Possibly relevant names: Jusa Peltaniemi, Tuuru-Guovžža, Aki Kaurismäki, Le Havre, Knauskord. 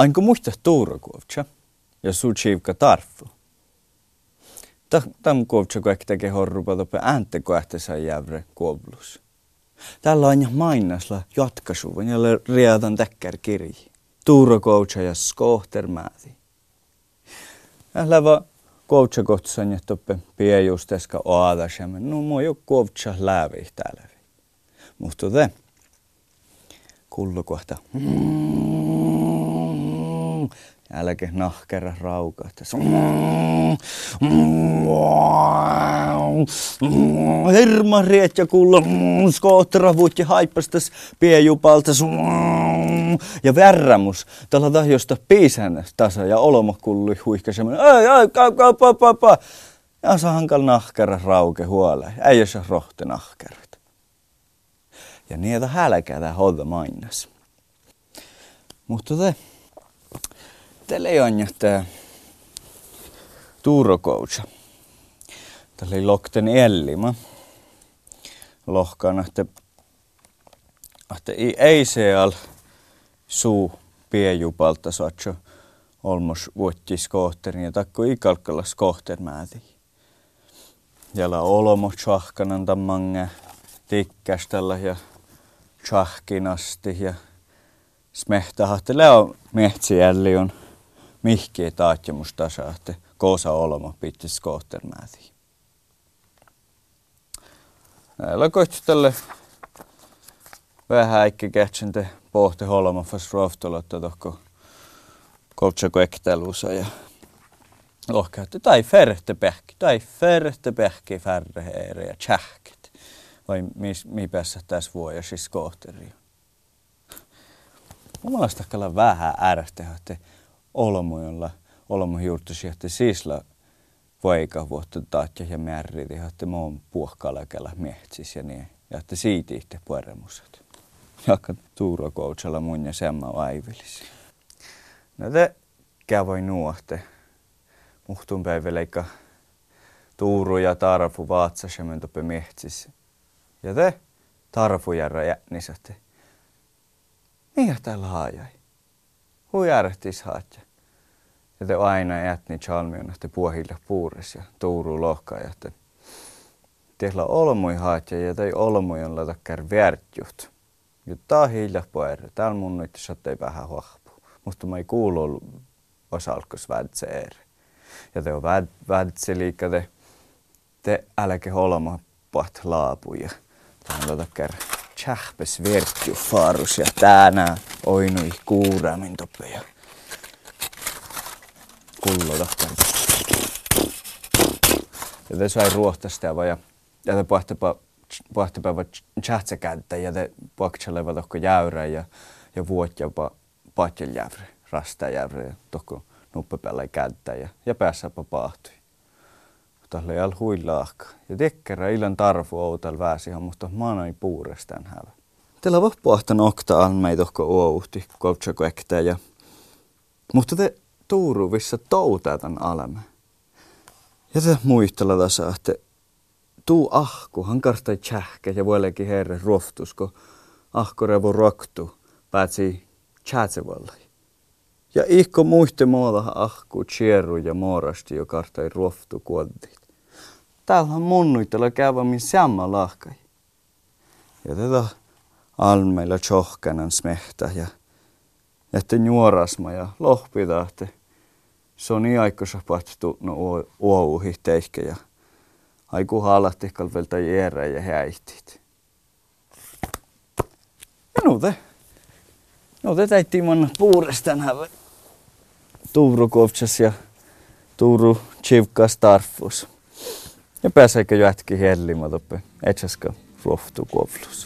Anko muista Tuuru-Guovžža ja suutsiivka tarfu. Tam Guovžža kohti ke horrupa tope ääntä kohti sai jävre Guovlus. Tällä on mainasla jatkaisuvan ja riadan täkkär kirji. Tuuru-Guovžža ja skohtermääti. Läva Guovžža kohti sanoi tope piejusteska oadasemen. No muu jo Guovžža lävi täällä. Mutta te kullu kohta. Jälkeen nahkera raukahtaa. Hermariet ja kulla skootteravut ja haippastas piejupalta. Ja värrämus. Tällä tahjosta piisän tasa ja oloma kullui huihkasemen. Ai, ja saa hankal nahkera rauke huoleen. Ei osaa rohte nahkerat. Ja niitä hälkää tää hoida mainas. Mutta te... Tällä ei ole tämä Tuuru-Guovžža. Tällä ei lokten elima. Lohkaan, että ei se ole suu piejupalta saatko olmos vuottis kohterin ja takko ikalkalas kohtermääti. Jällä olmos tjahkanan tammanga tikkäställä ja tjahkinasti ja smehtähähtellä on mehtsi on. Mihkii taatjamus tasa, että koosa olema pittis kohtermääti. Näillä kohti tälle vähän äikkikähtsäntä pohti olema fas rohtolotta tohko Guovžžako ektelusa ja lohkehti tai ferhte pähki färreheere ja tjähkit. Vai mipässä tässä vuojasis kohteriin. Mumalaistakkalla vähän ärähtehän, että olmuilla olmuhiurtusiahti siisla vaikka vuotta taatja ja märriti hahti moon puohkalakella miehtis ja niin jahti siiti ihte pueremusat. Jakka Tuuru-Guovžžalla mun ja semma vaivilisi. No te kävoi nuohte. Muhtun päiväleikka tuuru ja tarfu vaatsasemen toppe miehtis. Ja te tarfu järra jätnisahti. Mikä täällä haajai? Hui ärähtis haatja. Ja te aina jätni chalmion, että puohilla puures ja tuuru lohkaa. Ja te teillä olmui haatja ja te olmui on laitakkär värtjut. Ja tää on hiljaa poerre. Täällä mun nyt sattei vähän huahpuu. Mutta mä ei kuulu osalkus vädse eri. Ja te on vädse liikka te äläke olma pat laapuja. Tää on laitakkär. Tjähpäs verkkiu faarus ja tänään oinui kuuramin toppe ja kullodahtan. Ja te sai ruohtastava ja te pahtepäivä tjähtsäkättä ja te paktsalevat tohko jäyrä ja vuotjapa patjeljävrä, rastajävrä ja tohko nuppepällä kättä ja päässäpä pahtui. Tällä ei ole huillaakka. Ja tekkerä illan tarvu outal väsihan, mutta maanoi puurestaan hävä. Tällä vappuahtan okta almei tohko ouhti, Guovžžako ektäjä. Mutta te tuuruvissa toutaa tän alemme. Ja te muistella tasa, että tuu ahkuhan karstai tjähkä ja voilekin herre ruoftusko. Ahko revo roktu, päätsi tjätsevallai. Ja ihko muiste muodahan ahku tjieru ja moorasti, jo kartai ruoftu kuotit. Täällä on munnuitella käyvämmin samma lahkai. Ja tätä almeilla tjohkanan smehtä ja jätte nuorasma ja lohpita, että se on niin aikoisa pattu no uovuhi teikä ja aiku haalattikal veltä järä ja häihtit. Minute. No te täytyy mennä puurestaan hävä. Tuuru-Guovžžas ja Tuuru-Guovžžas tarfus. Ja pääseekö jätki hellimatoppe etsäskä rohtu Guovlus.